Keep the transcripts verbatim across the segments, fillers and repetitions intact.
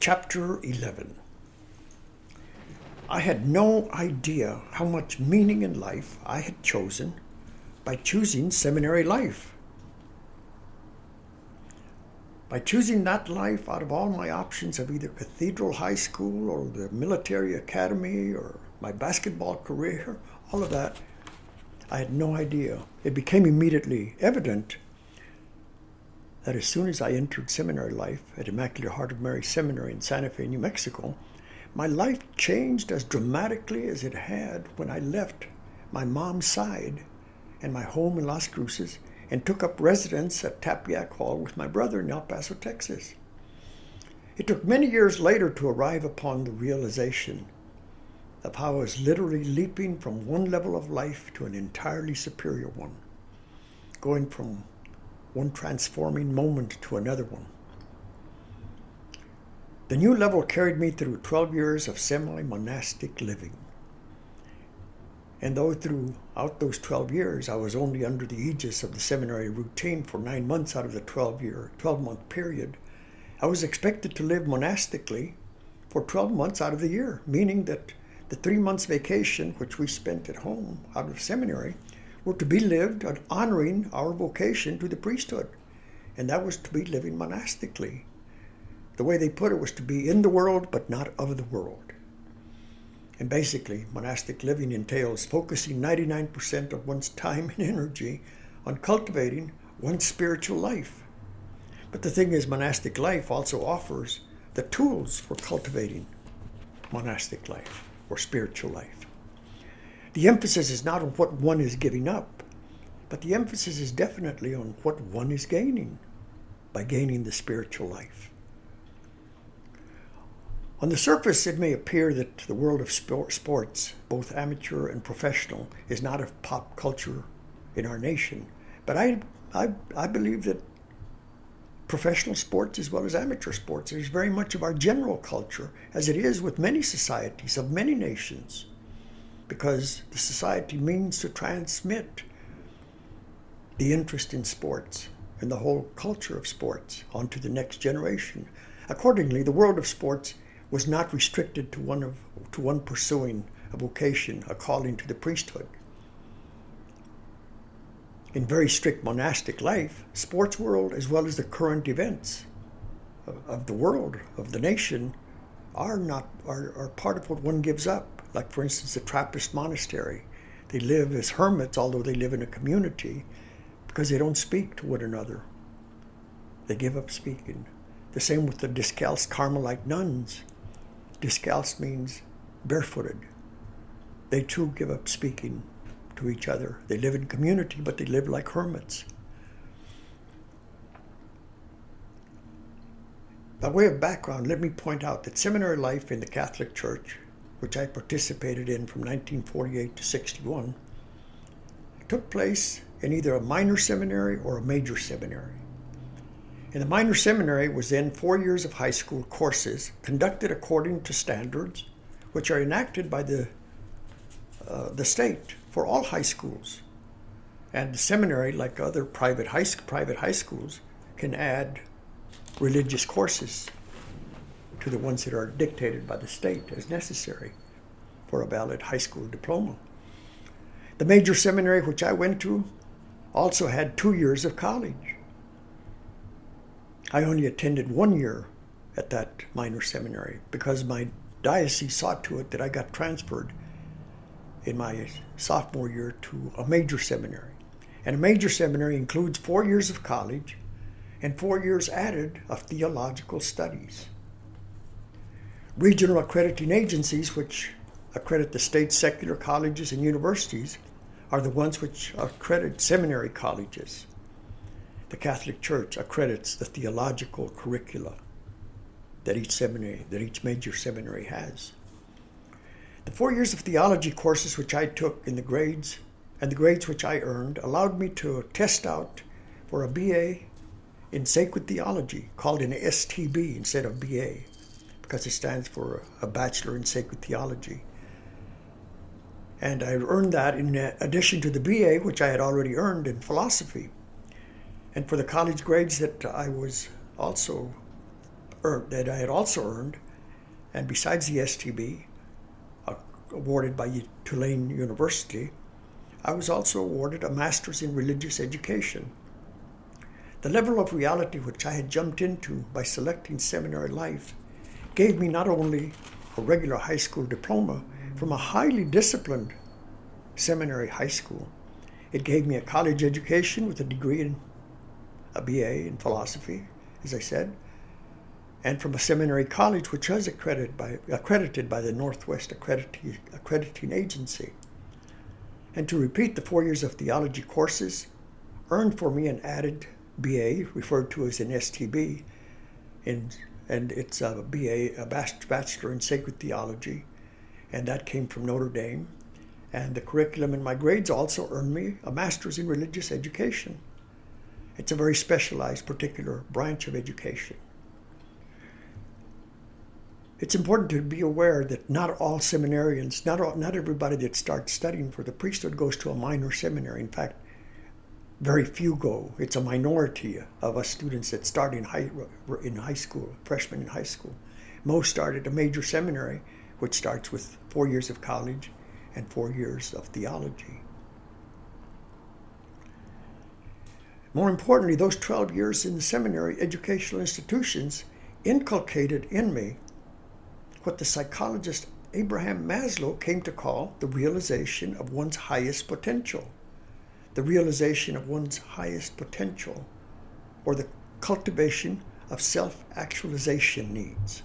Chapter eleven. I had no idea how much meaning in life I had chosen by choosing seminary life. By choosing that life out of all my options of either Cathedral High School or the military academy or my basketball career, all of that, I had no idea. It became immediately evident that as soon as I entered seminary life at Immaculate Heart of Mary Seminary in Santa Fe, New Mexico, my life changed as dramatically as it had when I left my mom's side and my home in Las Cruces and took up residence at Tapia Hall with my brother in El Paso, Texas. It took many years later to arrive upon the realization of how I was literally leaping from one level of life to an entirely superior one, going from one transforming moment to another one. The new level carried me through twelve years of semi-monastic living. And though throughout those twelve years, I was only under the aegis of the seminary routine for nine months out of the twelve-year, twelve-month period, I was expected to live monastically for twelve months out of the year, meaning that the three months vacation, which we spent at home out of seminary, were to be lived on honoring our vocation to the priesthood. And that was to be living monastically. The way they put it was to be in the world, but not of the world. And basically, monastic living entails focusing ninety-nine percent of one's time and energy on cultivating one's spiritual life. But the thing is, monastic life also offers the tools for cultivating monastic life or spiritual life. The emphasis is not on what one is giving up, but the emphasis is definitely on what one is gaining by gaining the spiritual life. On the surface, it may appear that the world of sports, both amateur and professional, is not of pop culture in our nation, but I, I, I believe that professional sports as well as amateur sports is very much of our general culture, as it is with many societies of many nations, because the society means to transmit the interest in sports and the whole culture of sports onto the next generation. Accordingly, the world of sports was not restricted to one of to one pursuing a vocation, a calling to the priesthood. In very strict monastic life, sports world as well as the current events of, of the world, of the nation, are not are, are part of what one gives up. Like, for instance, the Trappist Monastery. They live as hermits, although they live in a community, because they don't speak to one another. They give up speaking. The same with the Discalced Carmelite nuns. Discalced means barefooted. They too give up speaking to each other. They live in community, but they live like hermits. By way of background, let me point out that seminary life in the Catholic Church, which I participated in from nineteen forty-eight to sixty-one, took place in either a minor seminary or a major seminary. And the minor seminary was then four years of high school courses conducted according to standards which are enacted by the uh, the state for all high schools. And the seminary, like other private high, private high schools, can add religious courses to the ones that are dictated by the state as necessary for a valid high school diploma. The major seminary, which I went to, also had two years of college. I only attended one year at that minor seminary because my diocese saw to it that I got transferred in my sophomore year to a major seminary. And a major seminary includes four years of college and four years added of theological studies. Regional accrediting agencies, which accredit the state secular colleges and universities, are the ones which accredit seminary colleges. The Catholic Church accredits the theological curricula that each seminary, that each major seminary has. The four years of theology courses which I took in the grades, and the grades which I earned, allowed me to test out for a B A in sacred theology, called an S T B instead of B A, because it stands for a Bachelor in Sacred Theology. And I earned that in addition to the B A, which I had already earned in philosophy. And for the college grades that I was also earned, that I had also earned, and besides the S T B, awarded by Tulane University, I was also awarded a Master's in Religious Education. The level of reality which I had jumped into by selecting seminary life gave me not only a regular high school diploma from a highly disciplined seminary high school, it gave me a college education with a degree in a B A in philosophy, as I said, and from a seminary college which was accredited by, accredited by the Northwest Accrediting, Accrediting Agency. And to repeat the four years of theology courses earned for me an added B A, referred to as an S T B, in, and it's a B A, a Bachelor in Sacred Theology, and that came from Notre Dame. And the curriculum and my grades also earned me a Master's in Religious Education. It's a very specialized, particular branch of education. It's important to be aware that not all seminarians, not all, not everybody that starts studying for the priesthood goes to a minor seminary. In fact, very few go. It's a minority of us students that start in high, in high school, freshmen in high school. Most start at a major seminary, which starts with four years of college and four years of theology. More importantly, those twelve years in the seminary educational institutions inculcated in me what the psychologist Abraham Maslow came to call the realization of one's highest potential. The realization of one's highest potential, or the cultivation of self-actualization needs.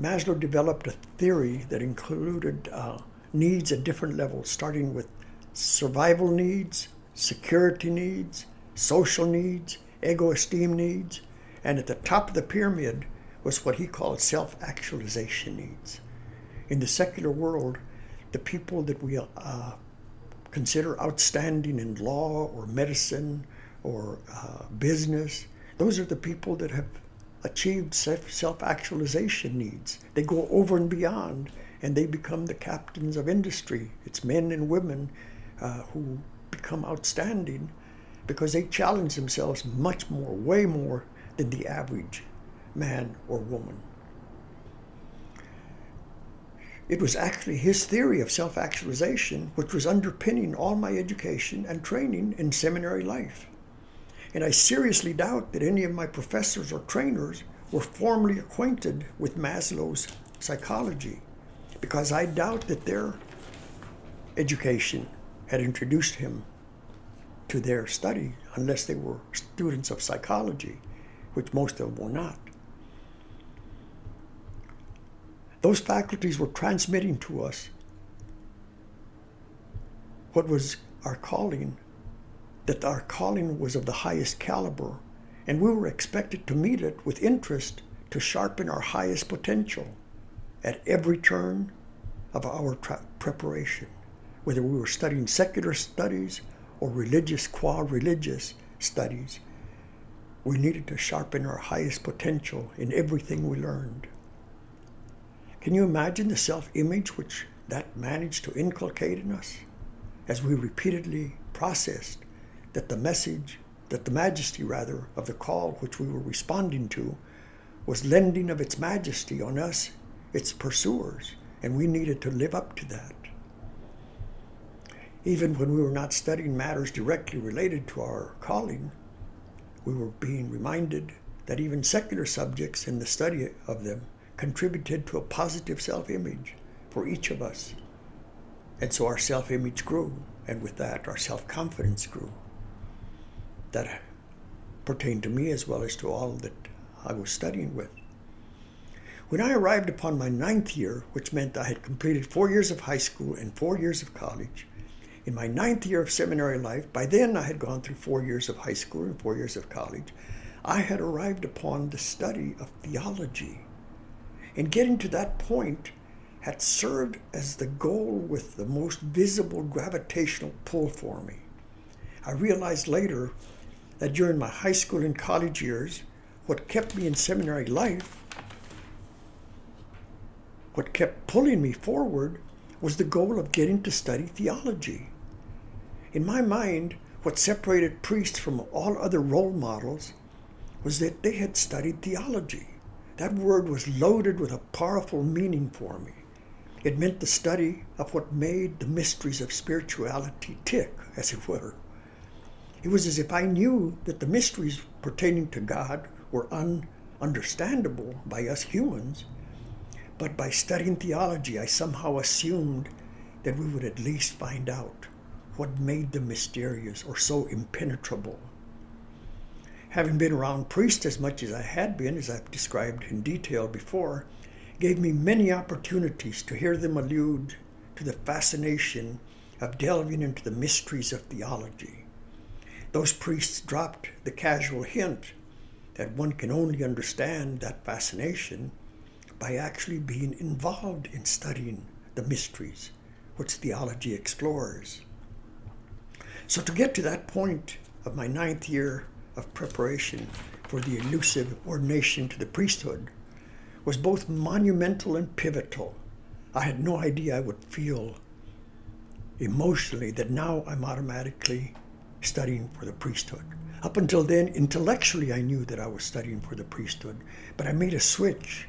Maslow developed a theory that included uh, needs at different levels, starting with survival needs, security needs, social needs, ego-esteem needs, and at the top of the pyramid was what he called self-actualization needs. In the secular world, the people that we uh, consider outstanding in law or medicine or uh, business, those are the people that have achieved self-actualization needs. They go over and beyond, and they become the captains of industry. It's men and women uh, who become outstanding because they challenge themselves much more, way more than the average man or woman. It was actually his theory of self-actualization which was underpinning all my education and training in seminary life. And I seriously doubt that any of my professors or trainers were formally acquainted with Maslow's psychology, because I doubt that their education had introduced him to their study, unless they were students of psychology, which most of them were not. Those faculties were transmitting to us what was our calling, that our calling was of the highest caliber, and we were expected to meet it with interest to sharpen our highest potential at every turn of our tra- preparation, whether we were studying secular studies or religious, qua-religious studies. We needed to sharpen our highest potential in everything we learned. Can you imagine the self-image which that managed to inculcate in us as we repeatedly processed that the message, that the majesty, rather, of the call which we were responding to was lending of its majesty on us, its pursuers, and we needed to live up to that. Even when we were not studying matters directly related to our calling, we were being reminded that even secular subjects and the study of them contributed to a positive self-image for each of us. And so our self-image grew, and with that, our self-confidence grew. That pertained to me as well as to all that I was studying with. When I arrived upon my ninth year, which meant I had completed four years of high school and four years of college, in my ninth year of seminary life, by then I had gone through four years of high school and four years of college, I had arrived upon the study of theology. And getting to that point had served as the goal with the most visible gravitational pull for me. I realized later that during my high school and college years, what kept me in seminary life, what kept pulling me forward, was the goal of getting to study theology. In my mind, what separated priests from all other role models was that they had studied theology. That word was loaded with a powerful meaning for me. It meant the study of what made the mysteries of spirituality tick, as it were. It was as if I knew that the mysteries pertaining to God were ununderstandable by us humans, but by studying theology, I somehow assumed that we would at least find out what made them mysterious or so impenetrable. Having been around priests as much as I had been, as I've described in detail before, gave me many opportunities to hear them allude to the fascination of delving into the mysteries of theology. Those priests dropped the casual hint that one can only understand that fascination by actually being involved in studying the mysteries which theology explores. So to get to that point of my ninth year of preparation for the elusive ordination to the priesthood was both monumental and pivotal. I had no idea I would feel emotionally that now I'm automatically studying for the priesthood. Up until then, intellectually, I knew that I was studying for the priesthood, but I made a switch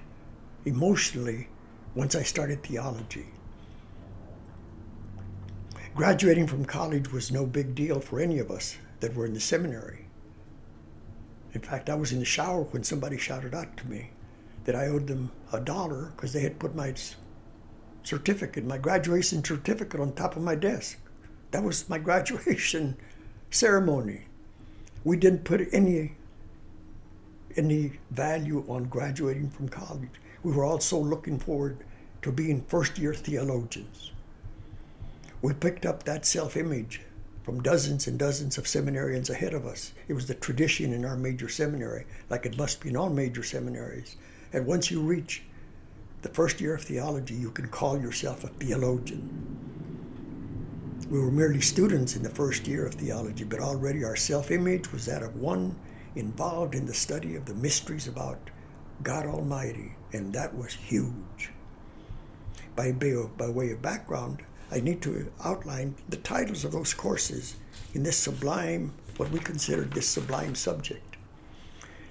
emotionally once I started theology. Graduating from college was no big deal for any of us that were in the seminary. In fact, I was in the shower when somebody shouted out to me that I owed them a dollar because they had put my certificate, my graduation certificate, on top of my desk. That was my graduation ceremony. We didn't put any, any value on graduating from college. We were also looking forward to being first-year theologians. We picked up that self-image from dozens and dozens of seminarians ahead of us. It was the tradition in our major seminary, like it must be in all major seminaries. And once you reach the first year of theology, you can call yourself a theologian. We were merely students in the first year of theology, but already our self-image was that of one involved in the study of the mysteries about God Almighty, and that was huge. By, by way of background, I need to outline the titles of those courses in this sublime, what we considered this sublime subject.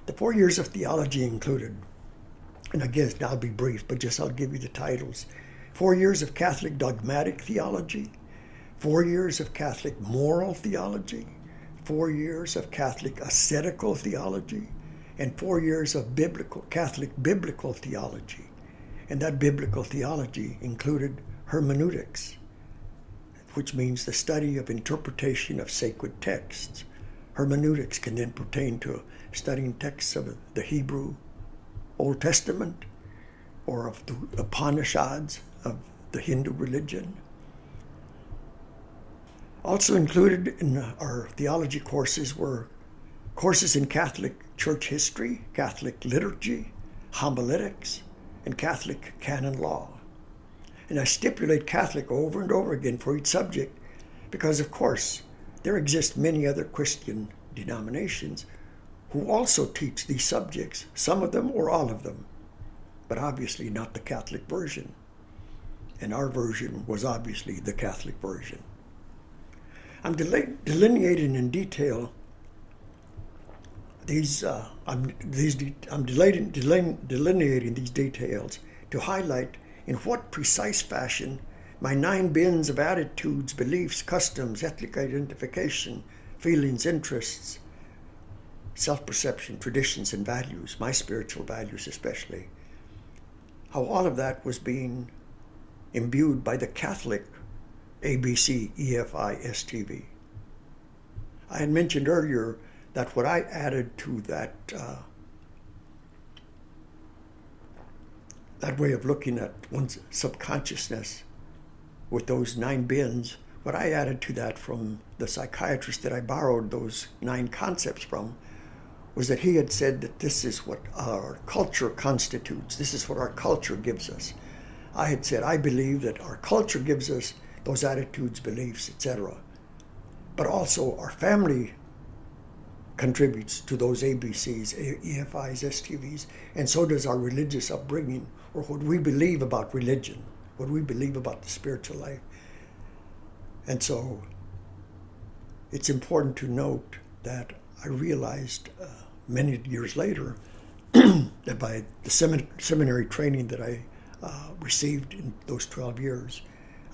The four years of theology included, and I guess I'll be brief, but just I'll give you the titles. Four years of Catholic dogmatic theology, four years of Catholic moral theology, four years of Catholic ascetical theology, and four years of biblical Catholic biblical theology. And that biblical theology included hermeneutics, which means the study of interpretation of sacred texts. Hermeneutics can then pertain to studying texts of the Hebrew Old Testament or of the Upanishads of the Hindu religion. Also included in our theology courses were courses in Catholic church history, Catholic liturgy, homiletics, and Catholic canon law. And I stipulate Catholic over and over again for each subject because, of course, there exist many other Christian denominations who also teach these subjects, some of them or all of them, but obviously not the Catholic version. And our version was obviously the Catholic version. I'm deline- delineating in detail these, uh, I'm, these de- I'm deline- deline- delineating these details to highlight in what precise fashion my nine bins of attitudes, beliefs, customs, ethnic identification, feelings, interests, self-perception, traditions, and values, my spiritual values especially, how all of that was being imbued by the Catholic A B C E F I S T V. I had mentioned earlier that what I added to that uh, that way of looking at one's subconsciousness with those nine bins, what I added to that from the psychiatrist that I borrowed those nine concepts from was that he had said that this is what our culture constitutes. This is what our culture gives us. I had said, I believe that our culture gives us those attitudes, beliefs, et cetera. But also our family contributes to those A B Cs, E F Is, S T Vs, and so does our religious upbringing, or what we believe about religion, what we believe about the spiritual life. And so it's important to note that I realized uh, many years later that by the semin- seminary training that I uh, received in those twelve years,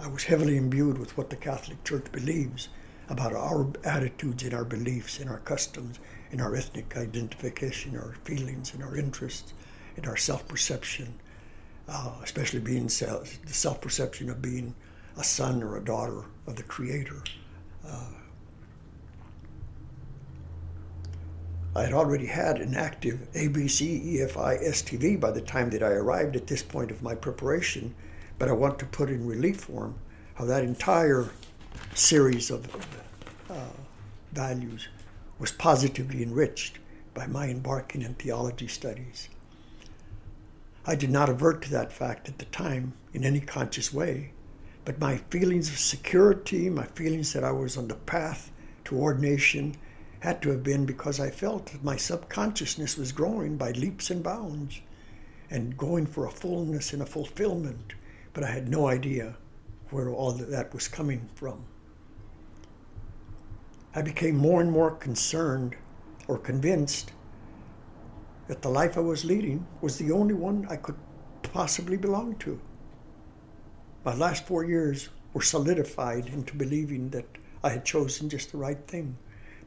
I was heavily imbued with what the Catholic Church believes about our attitudes and our beliefs and our customs and our ethnic identification, our feelings and our interests and our self-perception, uh, especially being self- the self-perception of being a son or a daughter of the Creator. Uh, I had already had an active A B C E F I S T V by the time that I arrived at this point of my preparation, but I want to put in relief form how that entire series of uh, values was positively enriched by my embarking in theology studies. I did not avert to that fact at the time in any conscious way, but my feelings of security, my feelings that I was on the path to ordination, had to have been because I felt that my subconsciousness was growing by leaps and bounds and going for a fullness and a fulfillment, but I had no idea where all that was coming from. I became more and more concerned or convinced that the life I was leading was the only one I could possibly belong to. My last four years were solidified into believing that I had chosen just the right thing.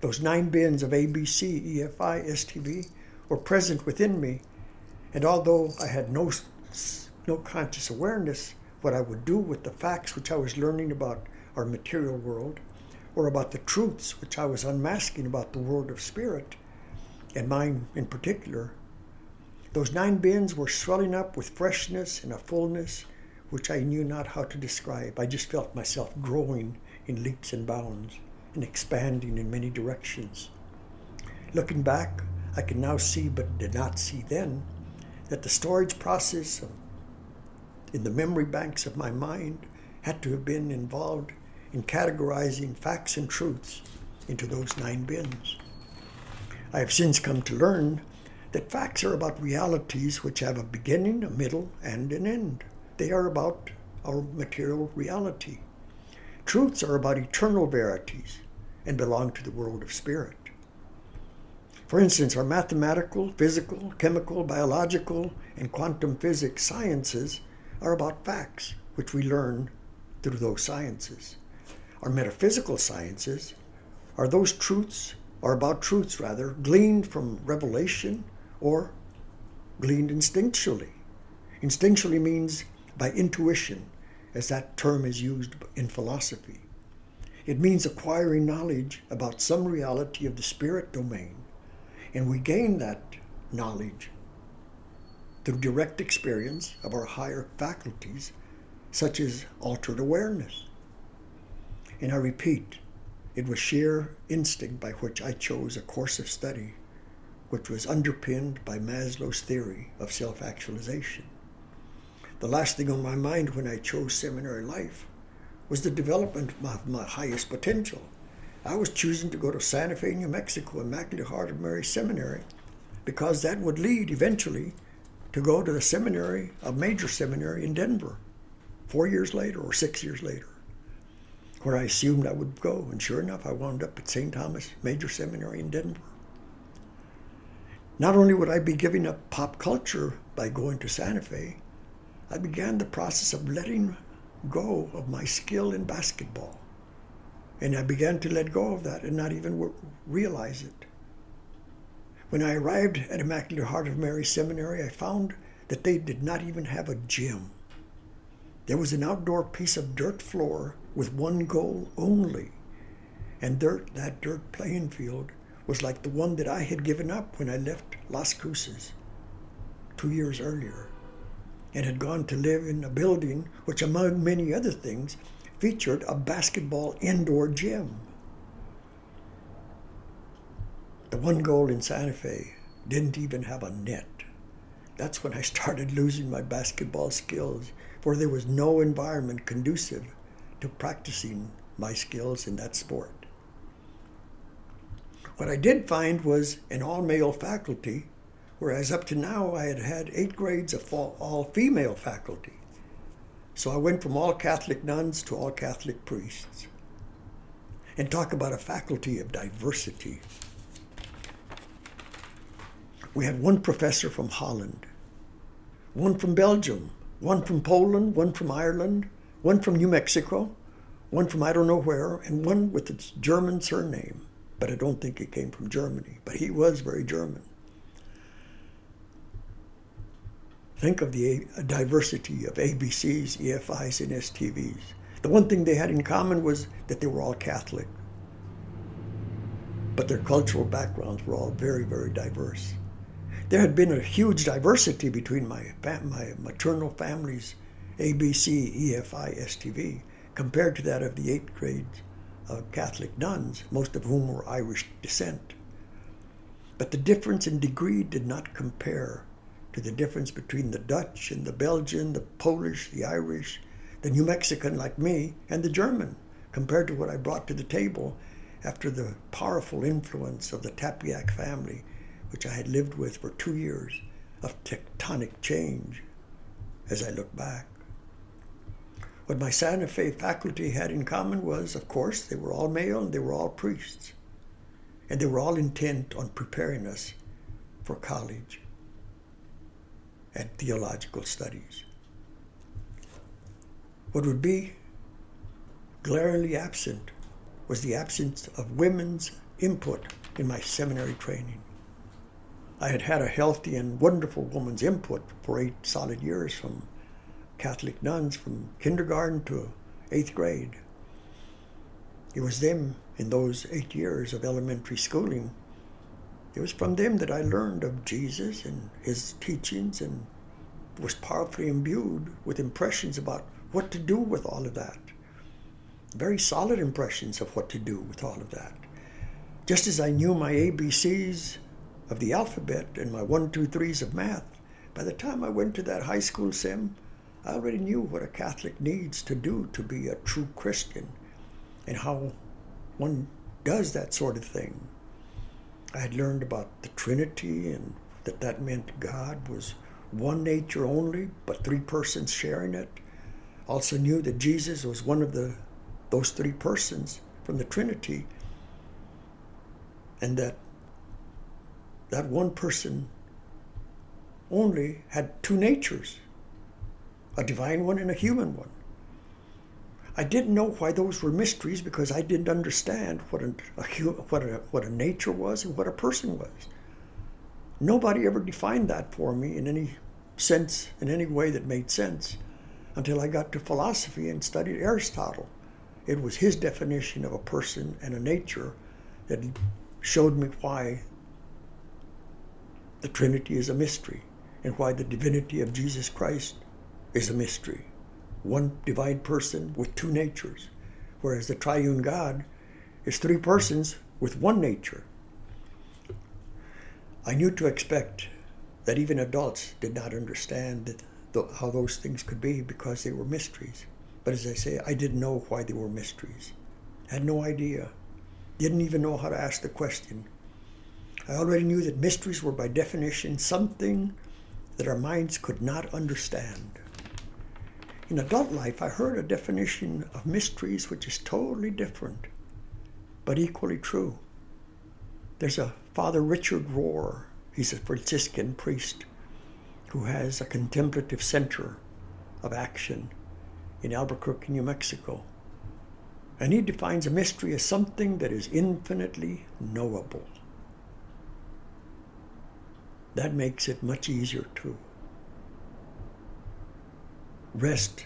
Those nine bins of A B C, E F I, S T V were present within me, and although I had no, no conscious awareness what I would do with the facts which I was learning about our material world, or about the truths which I was unmasking about the world of spirit, and mine in particular, those nine bins were swelling up with freshness and a fullness which I knew not how to describe. I just felt myself growing in leaps and bounds and expanding in many directions. Looking back, I can now see, but did not see then, that the storage process of in the memory banks of my mind had to have been involved in categorizing facts and truths into those nine bins. I have since come to learn that facts are about realities which have a beginning, a middle, and an end. They are about our material reality. Truths are about eternal verities and belong to the world of spirit. For instance, our mathematical, physical, chemical, biological, and quantum physics sciences are about facts which we learn through those sciences. Our metaphysical sciences are those truths, are about truths rather, gleaned from revelation or gleaned instinctually. Instinctually means by intuition, as that term is used in philosophy. It means acquiring knowledge about some reality of the spirit domain, and we gain that knowledge through direct experience of our higher faculties, such as altered awareness. And I repeat, it was sheer instinct by which I chose a course of study which was underpinned by Maslow's theory of self-actualization. The last thing on my mind when I chose seminary life was the development of my, my highest potential. I was choosing to go to Santa Fe, New Mexico, Immaculate Heart of Mary Seminary, because that would lead eventually to go to the seminary, a major seminary in Denver, four years later or six years later, where I assumed I would go. And sure enough, I wound up at Saint Thomas Major Seminary in Denver. Not only would I be giving up pop culture by going to Santa Fe, I began the process of letting go of my skill in basketball. And I began to let go of that and not even realize it. When I arrived at Immaculate Heart of Mary Seminary, I found that they did not even have a gym. There was an outdoor piece of dirt floor with one goal only, and dirt, that dirt playing field was like the one that I had given up when I left Las Cruces two years earlier and had gone to live in a building which, among many other things, featured a basketball indoor gym. The one goal in Santa Fe didn't even have a net. That's when I started losing my basketball skills, for there was no environment conducive to practicing my skills in that sport. What I did find was an all-male faculty, whereas up to now I had had eight grades of all-female faculty. So I went from all Catholic nuns to all Catholic priests. And talk about a faculty of diversity. We had one professor from Holland, one from Belgium, one from Poland, one from Ireland, one from New Mexico, one from I don't know where, and one with its German surname. But I don't think it came from Germany. But he was very German. Think of the diversity of A B Cs, E F Is, and S T Vs. The one thing they had in common was that they were all Catholic. But their cultural backgrounds were all very, very diverse. There had been a huge diversity between my, my maternal families, A B C, E F I, S T V, compared to that of the eighth grade uh, Catholic nuns, most of whom were Irish descent. But the difference in degree did not compare to the difference between the Dutch and the Belgian, the Polish, the Irish, the New Mexican like me, and the German, compared to what I brought to the table after the powerful influence of the Tapia family, which I had lived with for two years of tectonic change as I look back. What my Santa Fe faculty had in common was, of course, they were all male and they were all priests, and they were all intent on preparing us for college and theological studies. What would be glaringly absent was the absence of women's input in my seminary training. I had had a healthy and wonderful woman's input for eight solid years from Catholic nuns from kindergarten to eighth grade. It was them in those eight years of elementary schooling It was from them that I learned of Jesus and his teachings and was powerfully imbued with impressions about what to do with all of that. Very solid impressions of what to do with all of that. Just as I knew my A B Cs of the alphabet and my one, two, threes of math, by the time I went to that high school sim, I already knew what a Catholic needs to do to be a true Christian and how one does that sort of thing. I had learned about the Trinity and that that meant God was one nature only, but three persons sharing it. Also knew that Jesus was one of the those three persons from the Trinity, and that that one person only had two natures, a divine one and a human one. I didn't know why those were mysteries because I didn't understand what a, a what a what a nature was and what a person was. Nobody ever defined that for me in any sense, in any way that made sense, until I got to philosophy and studied Aristotle. It was his definition of a person and a nature that showed me why the Trinity is a mystery and why the divinity of Jesus Christ is a mystery. One divine person with two natures, whereas the triune God is three persons with one nature. I knew to expect that even adults did not understand how those things could be because they were mysteries. But as I say, I didn't know why they were mysteries. I had no idea. Didn't even know how to ask the question. I already knew that mysteries were by definition something that our minds could not understand. In adult life, I heard a definition of mysteries which is totally different, but equally true. There's a Father Richard Rohr, he's a Franciscan priest, who has a contemplative center of action in Albuquerque, New Mexico. And he defines a mystery as something that is infinitely knowable. That makes it much easier too. Rest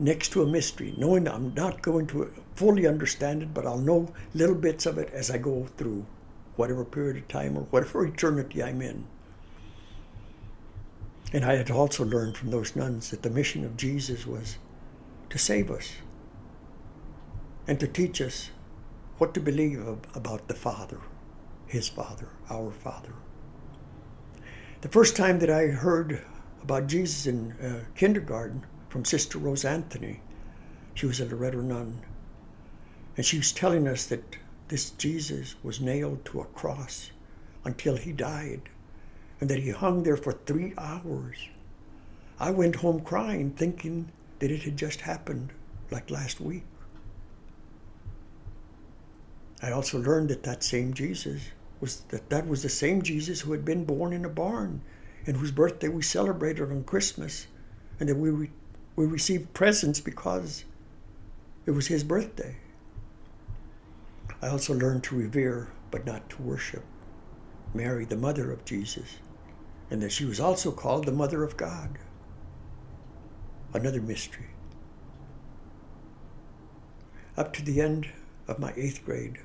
next to a mystery, knowing that I'm not going to fully understand it, but I'll know little bits of it as I go through whatever period of time or whatever eternity I'm in. And I had also learned from those nuns that the mission of Jesus was to save us and to teach us what to believe about the Father, his Father, our Father. The first time that I heard about Jesus in uh, kindergarten from Sister Rose Anthony. She was a Loretta nun. And she was telling us that this Jesus was nailed to a cross until he died and that he hung there for three hours. I went home crying, thinking that it had just happened like last week. I also learned that that same Jesus was that that was the same Jesus who had been born in a barn and whose birthday we celebrated on Christmas, and that we re- we received presents because it was his birthday. I also learned to revere, but not to worship, Mary, the mother of Jesus, and that she was also called the mother of God. Another mystery. Up to the end of my eighth grade,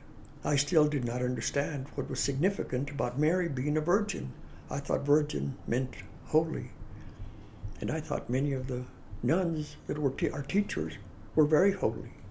I still did not understand what was significant about Mary being a virgin. I thought virgin meant holy, and I thought many of the nuns that were t- our teachers were very holy.